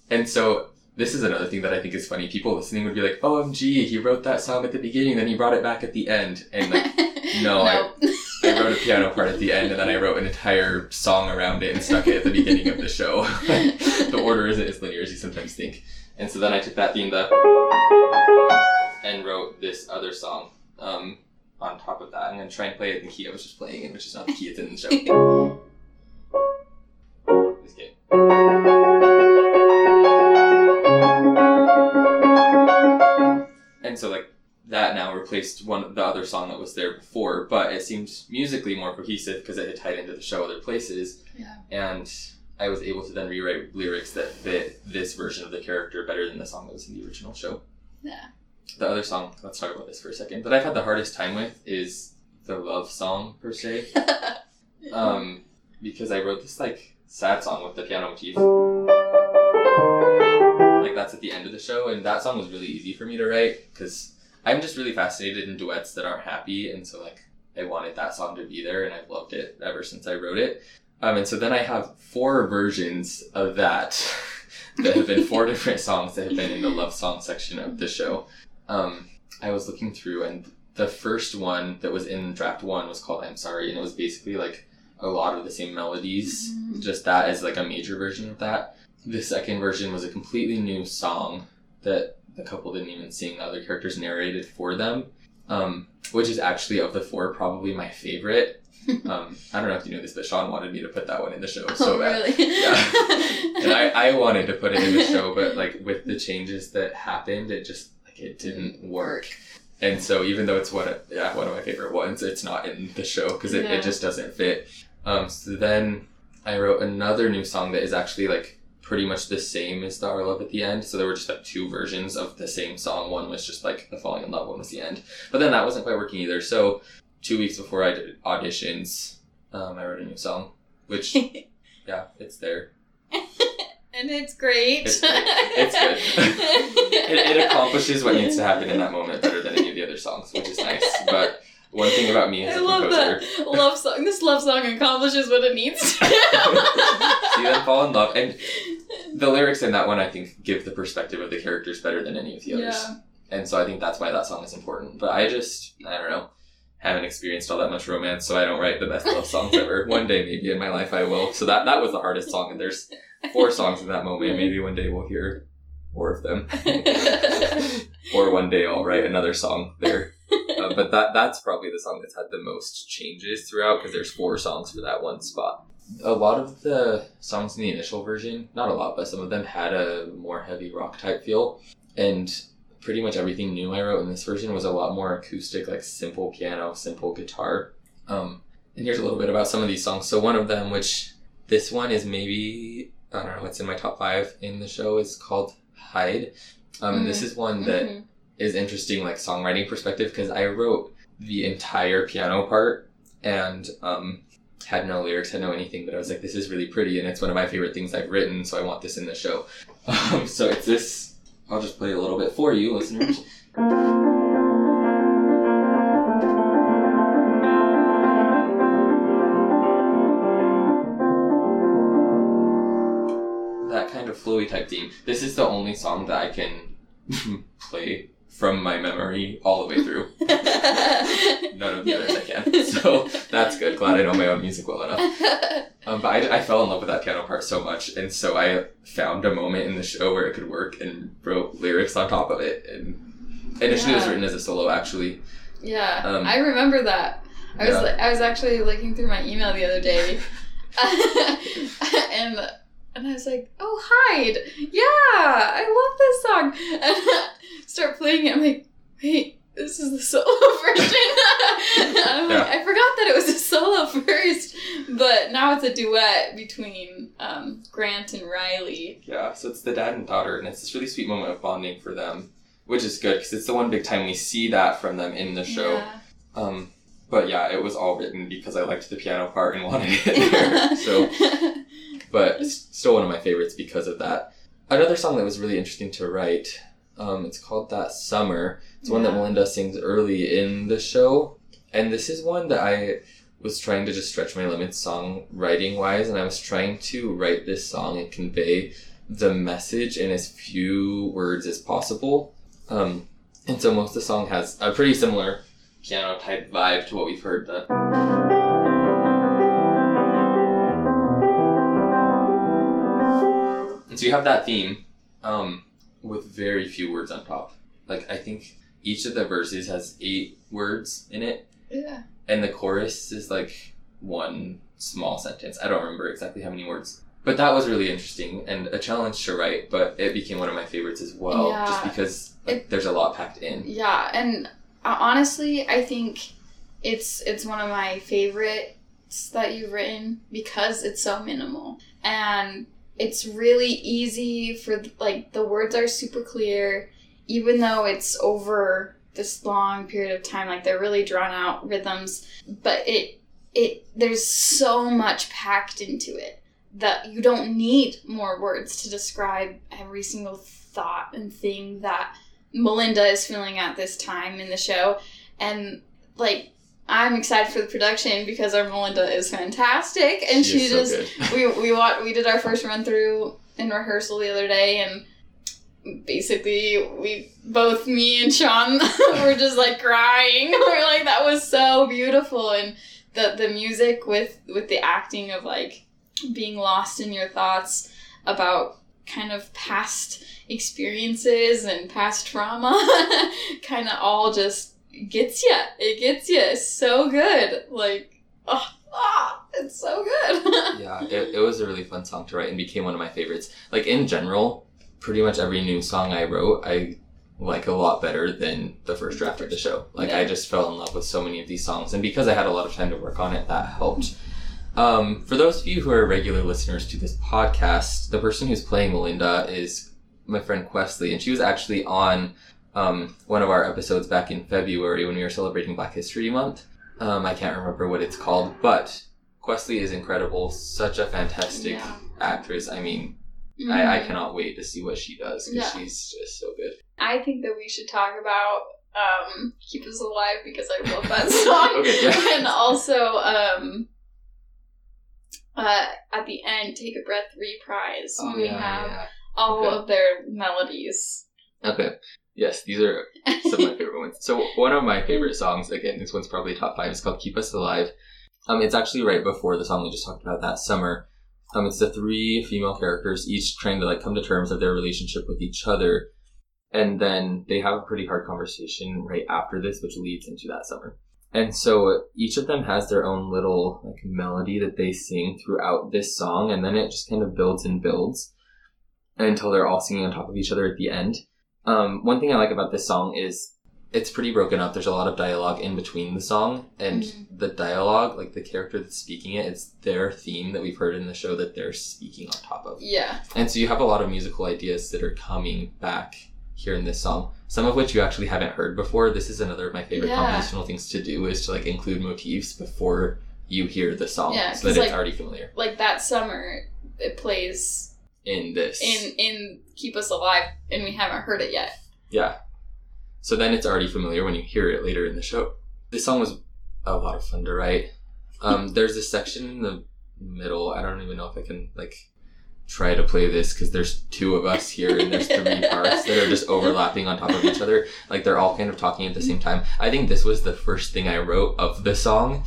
And so this is another thing that I think is funny. People listening would be like, OMG, he wrote that song at the beginning, then he brought it back at the end, and like no. I wrote a piano part at the end, and then I wrote an entire song around it and stuck it at the beginning of the show. The order isn't as linear as you sometimes think. And so then I took that theme and wrote this other song on top of that. I'm going to try and play it in the key I was just playing in, which is not the key it's in the show. Just kidding. And so like that now replaced the other song that was there before, but it seemed musically more cohesive because it had tied into the show other places. Yeah. And I was able to then rewrite lyrics that fit this version of the character better than the song that was in the original show. Yeah. The other song, let's talk about this for a second, that I've had the hardest time with is the love song, per se. Because I wrote this, like, sad song with the piano motif. Like, that's at the end of the show, and that song was really easy for me to write, because I'm just really fascinated in duets that aren't happy, and so like I wanted that song to be there, and I've loved it ever since I wrote it. And so then I have 4 versions of that that have been 4 different songs that have been in the love song section of the show. I was looking through, and the first one that was in draft 1 was called I'm Sorry, and it was basically like a lot of the same melodies, just that as like a major version of that. The second version was a completely new song that the couple didn't even sing. The other characters narrated for them, which is actually, of the 4, probably my favorite. I don't know if you know this, but Sean wanted me to put that one in the show. Really? Yeah. And I wanted to put it in the show, but like with the changes that happened, it just like it didn't work. And so even though it's one of my favorite ones, it's not in the show because it just doesn't fit. So then I wrote another new song that is actually like pretty much the same as the Our Love at the End. So there were just like 2 versions of the same song. One was just like the falling in love, one was the end. But then that wasn't quite working either. So 2 weeks before I did auditions, I wrote a new song, which, yeah, it's there. And it's great. It's good. It accomplishes what needs to happen in that moment better than any of the other songs, which is nice. But one thing about me as a composer. That love song. This love song accomplishes what it needs to do. See them fall in love. And the lyrics in that one, I think, give the perspective of the characters better than any of the others. Yeah. And so I think that's why that song is important. But I don't know. haven't experienced all that much romance, so I don't write the best love songs ever. One day, maybe, in my life, I will. So that was the hardest song, and there's 4 songs in that moment. Maybe one day we'll hear more of them. Or one day I'll write another song there. But that's probably the song that's had the most changes throughout, because there's 4 songs for that one spot. A lot of the songs in the initial version, not a lot, but some of them had a more heavy rock type feel. And pretty much everything new I wrote in this version was a lot more acoustic, like simple piano, simple guitar. And here's a little bit about some of these songs. So one of them, which this one is maybe, I don't know, it's in my top 5 in the show, is called Hide. Mm-hmm. This is one that mm-hmm. is interesting, like songwriting perspective, because I wrote the entire piano part and had no lyrics, had no anything, but I was like, this is really pretty, and it's one of my favorite things I've written, so I want this in the show. So it's this, I'll just play a little bit for you, listeners. That kind of flowy type theme. This is the only song that I can play from my memory all the way through. None of the others I can. So that's good. Glad I know my own music well enough. But I fell in love with that piano part so much. And so I found a moment in the show where it could work and wrote lyrics on top of it. And initially it was written as a solo, actually. Yeah. I remember that. I was actually looking through my email the other day. And I was like, oh, Hide. Yeah, I love this song. And I start playing it. I'm like, wait, this is the solo version. I forgot that it was a solo first. But now it's a duet between Grant and Riley. Yeah, so it's the dad and daughter. And it's this really sweet moment of bonding for them, which is good because it's the one big time we see that from them in the show. Yeah. But yeah, it was all written because I liked the piano part and wanted it there. So... But still one of my favorites because of that. Another song that was really interesting to write, it's called That Summer. It's one that Melinda sings early in the show. And this is one that I was trying to just stretch my limits songwriting-wise. And I was trying to write this song and convey the message in as few words as possible. And so most of the song has a pretty similar piano-type vibe to what we've heard. So you have that theme with very few words on top. Like, I think each of the verses has 8 words in it. Yeah. And the chorus is like one small sentence. I don't remember exactly how many words. But that was really interesting and a challenge to write, but it became one of my favorites as well, just because there's a lot packed in. Yeah, and honestly, I think it's one of my favorites that you've written because it's so minimal. And... it's really easy for, like, the words are super clear, even though it's over this long period of time, like, they're really drawn out rhythms, but there's so much packed into it that you don't need more words to describe every single thought and thing that Melinda is feeling at this time in the show. And, like, I'm excited for the production because our Melinda is fantastic, and she just so we did our first run through in rehearsal the other day, and basically me and Sean were just like crying. We're like, that was so beautiful, and the music with the acting of like being lost in your thoughts about kind of past experiences and past trauma, kind of all just. It gets you. It's so good. Like, it's so good. Yeah, it was a really fun song to write and became one of my favorites. Like, in general, pretty much every new song I wrote, I like a lot better than the first draft of the show. Like, yeah. I just fell in love with so many of these songs. And because I had a lot of time to work on it, that helped. For those of you who are regular listeners to this podcast, the person who's playing Melinda is my friend Questley, and she was actually on... one of our episodes back in February when we were celebrating Black History Month. I can't remember what it's called, but Questley is incredible. Such a fantastic actress. I mean, I cannot wait to see what she does because she's just so good. I think that we should talk about Keep Us Alive because I love that song. Okay, yeah. And also, at the end, Take a Breath reprise when we have all of their melodies. Okay. Yes, these are some of my favorite ones. So one of my favorite songs, again, this one's probably top five, is called Keep Us Alive. It's actually right before the song we just talked about, That Summer. It's the three female characters, each trying to like come to terms of their relationship with each other. And then they have a pretty hard conversation right after this, which leads into That Summer. And so each of them has their own little like melody that they sing throughout this song. And then it just kind of builds and builds until they're all singing on top of each other at the end. One thing I like about this song is it's pretty broken up. There's a lot of dialogue in between the song, and the dialogue, like the character that's speaking it, it's their theme that we've heard in the show that they're speaking on top of. Yeah. And so you have a lot of musical ideas that are coming back here in this song, some of which you actually haven't heard before. This is another of my favorite compositional things to do, is to like include motifs before you hear the song, so that it's like, already familiar. Like That Summer, it plays in this. In Keep Us Alive, and we haven't heard it yet. Yeah. So then it's already familiar when you hear it later in the show. This song was a lot of fun to write. There's a section in the middle. I don't even know if I can like try to play this, because there's two of us here and there's three parts that are just overlapping on top of each other. Like they're all kind of talking at the same time. I think this was the first thing I wrote of the song,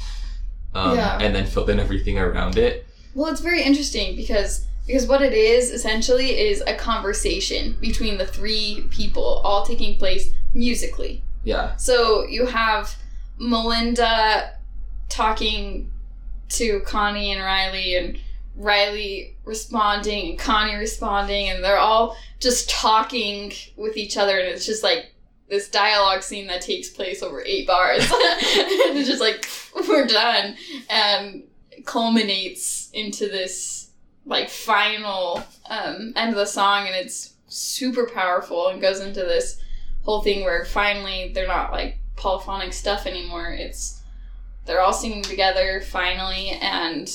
and then filled in everything around it. Well, it's very interesting because what it is essentially is a conversation between the three people, all taking place musically. Yeah. So you have Melinda talking to Connie and Riley, and Riley responding and Connie responding, and they're all just talking with each other, and it's just like this dialogue scene that takes place over 8 bars. And it's just like, we're done, and culminates into this like final end of the song, and it's super powerful and goes into this whole thing where finally they're not like polyphonic stuff anymore. It's they're all singing together finally, and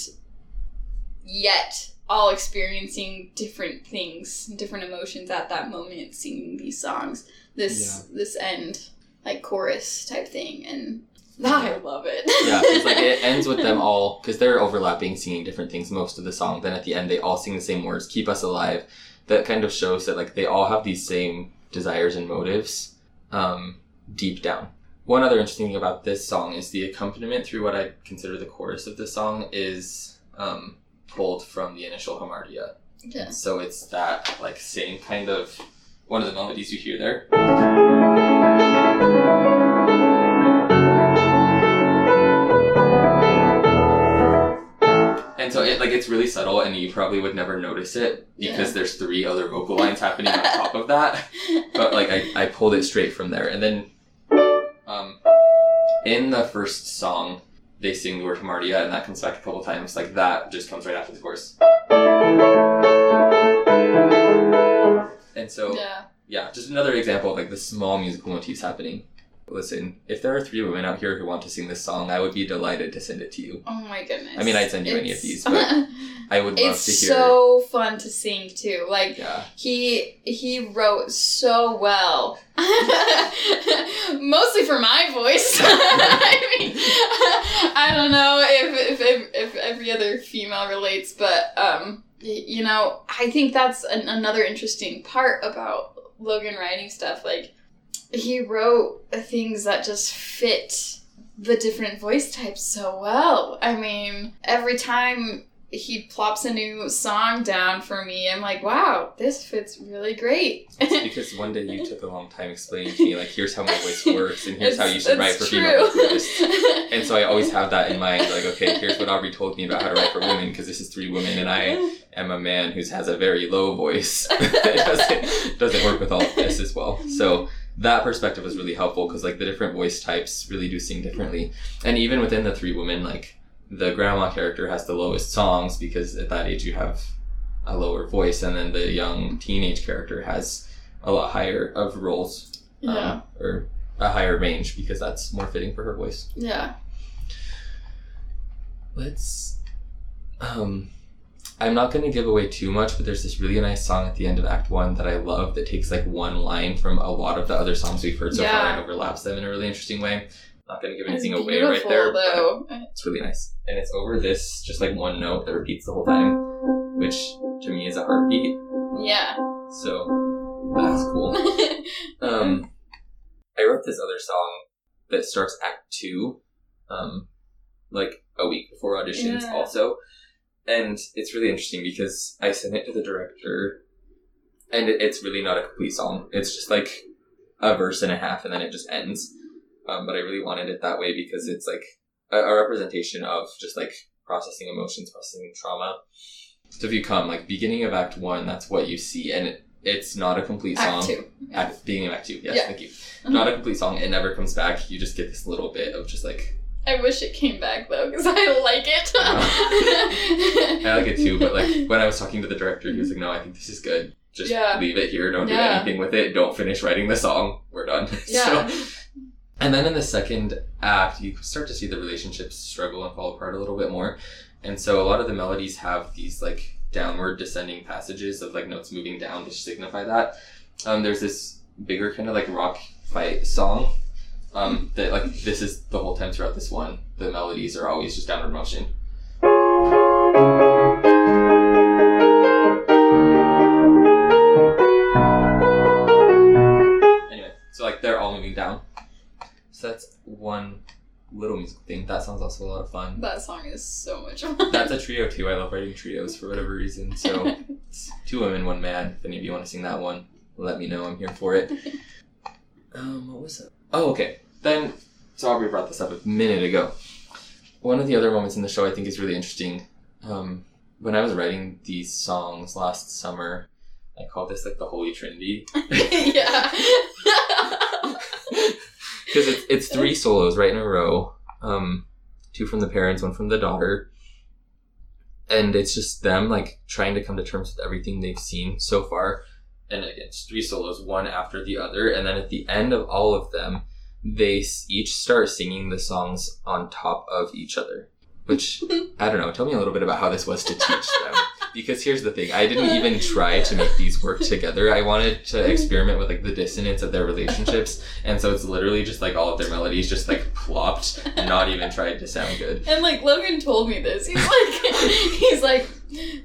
yet all experiencing different things, different emotions at that moment, singing these songs. This end like chorus type thing, and I love it. Yeah, it's like it ends with them all, because they're overlapping, singing different things most of the song. Then at the end, they all sing the same words, Keep Us Alive. That kind of shows that like they all have these same desires and motives deep down. One other interesting thing about this song is the accompaniment through what I consider the chorus of the song is pulled from the initial Hamartia. Yeah. So it's that like same kind of one of the melodies you hear there. And so it, like, it's really subtle, and you probably would never notice it because there's three other vocal lines happening on top of that. But like I pulled it straight from there. And then in the first song, they sing the word Hamartia, and that comes back a couple times. Like that just comes right after the chorus. And so, yeah, just another example of like the small musical motifs happening. Listen, if there are three women out here who want to sing this song, I would be delighted to send it to you. Oh my goodness. I mean, I'd send you any of these, but I would love to hear. It's so fun to sing, too. Like, he wrote so well. Mostly for my voice. I mean, I don't know if every other female relates, but, you know, I think that's another interesting part about Logan writing stuff, like, he wrote things that just fit the different voice types so well. I mean, every time he plops a new song down for me, I'm like, wow, this fits really great. It's because one day you took a long time explaining to me, like, here's how my voice works, and here's how you should write for female voice. And so I always have that in mind, like, okay, here's what Aubrey told me about how to write for women, because this is three women, and I am a man who has a very low voice. It doesn't work with all of this as well. So that perspective was really helpful, because like the different voice types really do sing differently. And even within the three women, like the grandma character has the lowest songs because at that age you have a lower voice, and then the young teenage character has a lot higher of roles, or a higher range, because that's more fitting for her voice. Yeah. Let's I'm not going to give away too much, but there's this really nice song at the end of Act 1 that I love that takes like one line from a lot of the other songs we've heard so far and overlaps them in a really interesting way. I'm not going to give anything away right there, though. But it's really nice. And it's over this, just like one note that repeats the whole time, which to me is a heartbeat. Yeah. So that's cool. I wrote this other song that starts Act 2, like, a week before auditions also. And it's really interesting because I sent it to the director, and it's really not a complete song. It's just, like, a verse and a half, and then it just ends. But I really wanted it that way because it's, like, a representation of just, like, processing emotions, processing trauma. So if you come, like, beginning of Act 1, that's what you see, and it's not a complete song. Act 2. Yeah. Beginning of Act 2, yes, thank you. Mm-hmm. Not a complete song. It never comes back. You just get this little bit of just, like... I wish it came back, though, because I like it. I like it, too, but, like, when I was talking to the director, he was like, no, I think this is good. Just leave it here. Don't do anything with it. Don't finish writing the song. We're done. Yeah. So, and then in the second act, you start to see the relationships struggle and fall apart a little bit more. And so a lot of the melodies have these, like, downward descending passages of, like, notes moving down to signify that. There's this bigger kind of, like, rock fight song that, like, this is the whole time throughout this one. The melodies are always just downward motion. Anyway, so, like, they're all moving down. So that's one... little musical thing. That sounds also a lot of fun. That song is so much fun. That's a trio too. I love writing trios for whatever reason. So it's 2 women, 1 man. If any of you want to sing that one, let me know. I'm here for it. What was that? Oh, okay. Then, so Aubrey brought this up a minute ago. One of the other moments in the show I think is really interesting. When I was writing these songs last summer, I called this like the Holy Trinity. Yeah. Because it's 3 solos right in a row, 2 from the parents, 1 from the daughter, and it's just them like trying to come to terms with everything they've seen so far. And again, it's 3 solos, one after the other, and then at the end of all of them, they each start singing the songs on top of each other. Which, I don't know, tell me a little bit about how this was to teach them. Because here's the thing, I didn't even try to make these work together. I wanted to experiment with, like, the dissonance of their relationships. And so it's literally just, like, all of their melodies just, like, plopped, not even tried to sound good. And, like, Logan told me this. He's like,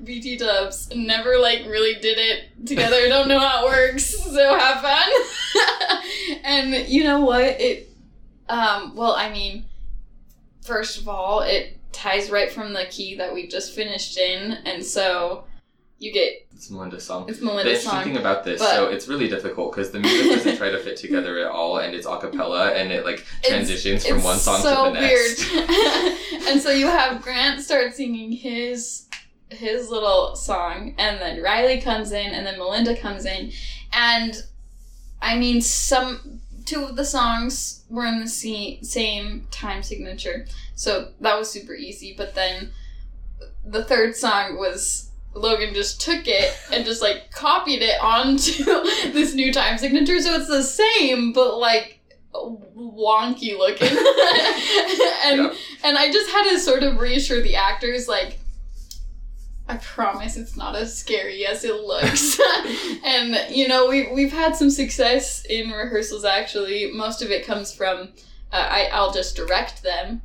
BT dubs never, like, really did it together. Don't know how it works, so have fun. And you know what? It, well, I mean, first of all, it ties right from the key that we just finished in, and so you get... It's Melinda's song. It's Melinda's song. The interesting thing about this, so it's really difficult, because the music doesn't try to fit together at all, and it's a cappella, and it, like, transitions from one song to the next. It's weird. And so you have Grant start singing his little song, and then Riley comes in, and then Melinda comes in, and, I mean, 2 of the songs were in the same time signature, so that was super easy. But then the 3rd song was Logan just took it and just like copied it onto this new time signature, so it's the same but like wonky looking. And I just had to sort of reassure the actors, like, I promise it's not as scary as it looks. And, you know, we've had some success in rehearsals, actually. Most of it comes from, I'll just direct them,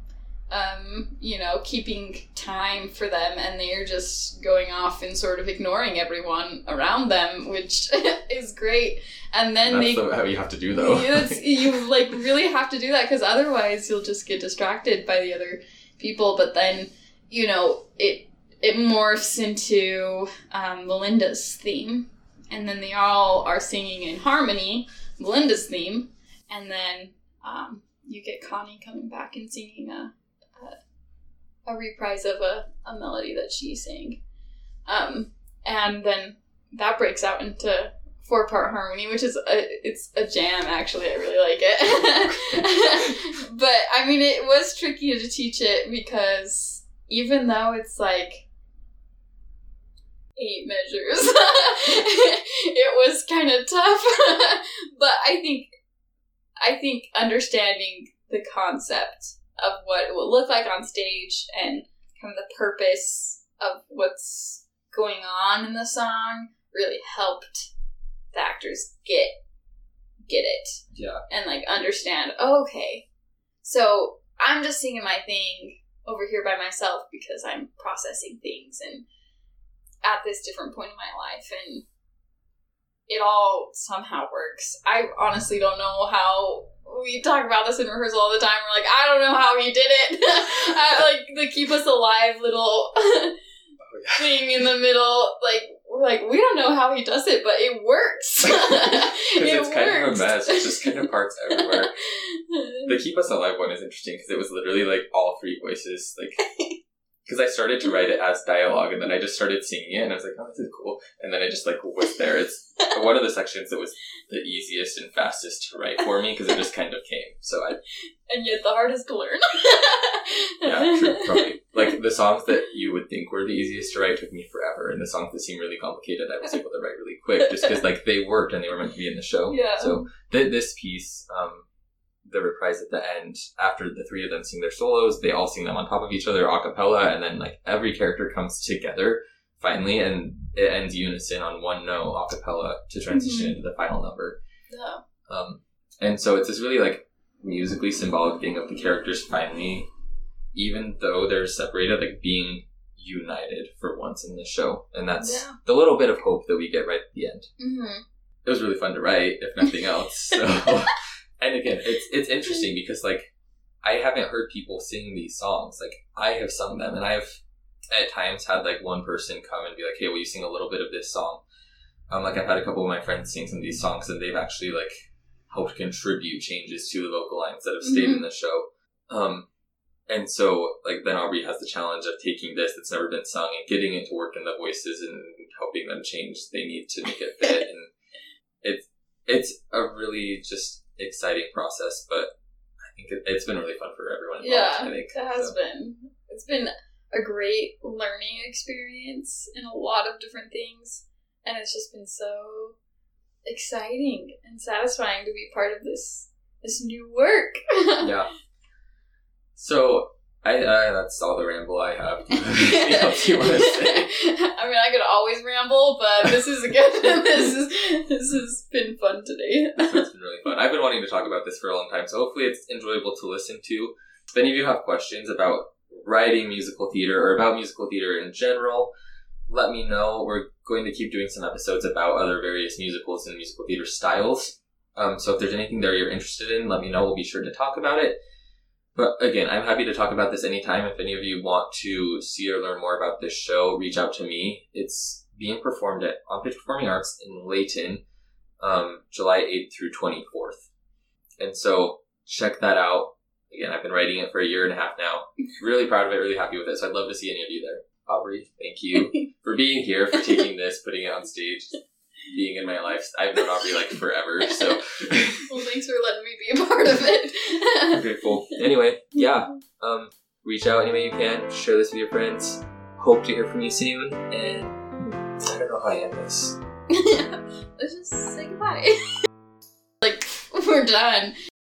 you know, keeping time for them, and they're just going off and sort of ignoring everyone around them, which is great. And then that's how you have to do, though. You, like, really have to do that, because otherwise you'll just get distracted by the other people. But then, you know, it morphs into Melinda's theme, and then they all are singing in harmony Melinda's theme, and then you get Connie coming back and singing a reprise of a melody that she sang, and then that breaks out into 4-part harmony, which is a jam, actually. I really like it. But I mean, it was tricky to teach it, because even though it's like 8 measures. It was kind of tough. But I think understanding the concept of what it will look like on stage and kind of the purpose of what's going on in the song really helped the actors get it. Yeah. And like understand, oh, okay, so I'm just singing my thing over here by myself because I'm processing things and at this different point in my life, and it all somehow works. I honestly don't know how. We talk about this in rehearsal all the time. We're like, I don't know how he did it. Like the keep us alive little thing in the middle. Like, we're like, we don't know how he does it, but it works. It's kind of a mess. It's just kind of parts everywhere. The keep us alive one is interesting because it was literally like all three voices. Like, because I started to write it as dialogue, and then I just started singing it, and I was like, oh, this is cool. And then I just, like, was there. It's one of the sections that was the easiest and fastest to write for me, because it just kind of came. And yet the hardest to learn. Yeah, true, probably. Like, the songs that you would think were the easiest to write took me forever, and the songs that seemed really complicated I was able to write really quick, just because, like, they worked and they were meant to be in the show. Yeah. So this piece... the reprise at the end, after the three of them sing their solos, they all sing them on top of each other a cappella, and then like every character comes together finally, and it ends unison on one note a cappella to transition into the final number. Yeah. And so it's this really like musically symbolic thing of the characters finally, even though they're separated, like being united for once in the show, and that's the little bit of hope that we get right at the end. It was really fun to write, if nothing else. So. And again, it's interesting because, like, I haven't heard people sing these songs. Like, I have sung them, and I've at times had, like, one person come and be like, hey, will you sing a little bit of this song? Like, I've had a couple of my friends sing some of these songs, and they've actually, like, helped contribute changes to the vocal lines that have stayed in the show. And so, like, then Aubrey has the challenge of taking this that's never been sung and getting it to work in the voices and helping them change they need to make it fit. And it's a really just... exciting process, but I think it's been really fun for everyone involved, I think. Yeah, it has been. It's been a great learning experience in a lot of different things, and it's just been so exciting and satisfying to be part of this new work. Yeah. So, I that's all the ramble I have. Do you have anything else you want to say? I mean, I could always ramble, but this is good. This has been fun today. This has been really fun. I've been wanting to talk about this for a long time, so hopefully it's enjoyable to listen to. If any of you have questions about writing musical theater or about musical theater in general, let me know. We're going to keep doing some episodes about other various musicals and musical theater styles. So if there's anything there you're interested in, let me know. We'll be sure to talk about it. But again, I'm happy to talk about this anytime. If any of you want to see or learn more about this show, reach out to me. It's being performed at On Pitch Performing Arts in Layton, July 8th through 24th. And so check that out. Again, I've been writing it for a year and a half now. Really proud of it, really happy with it. So I'd love to see any of you there. Aubrey, thank you for being here, for taking this, putting it on stage. Being in my life, I've known Aubrey like forever, so well, thanks for letting me be a part of it. I'm grateful. Anyway, reach out any way you can, share this with your friends. Hope to hear from you soon, and I don't know how I end this. Let's just say goodbye. Like, we're done.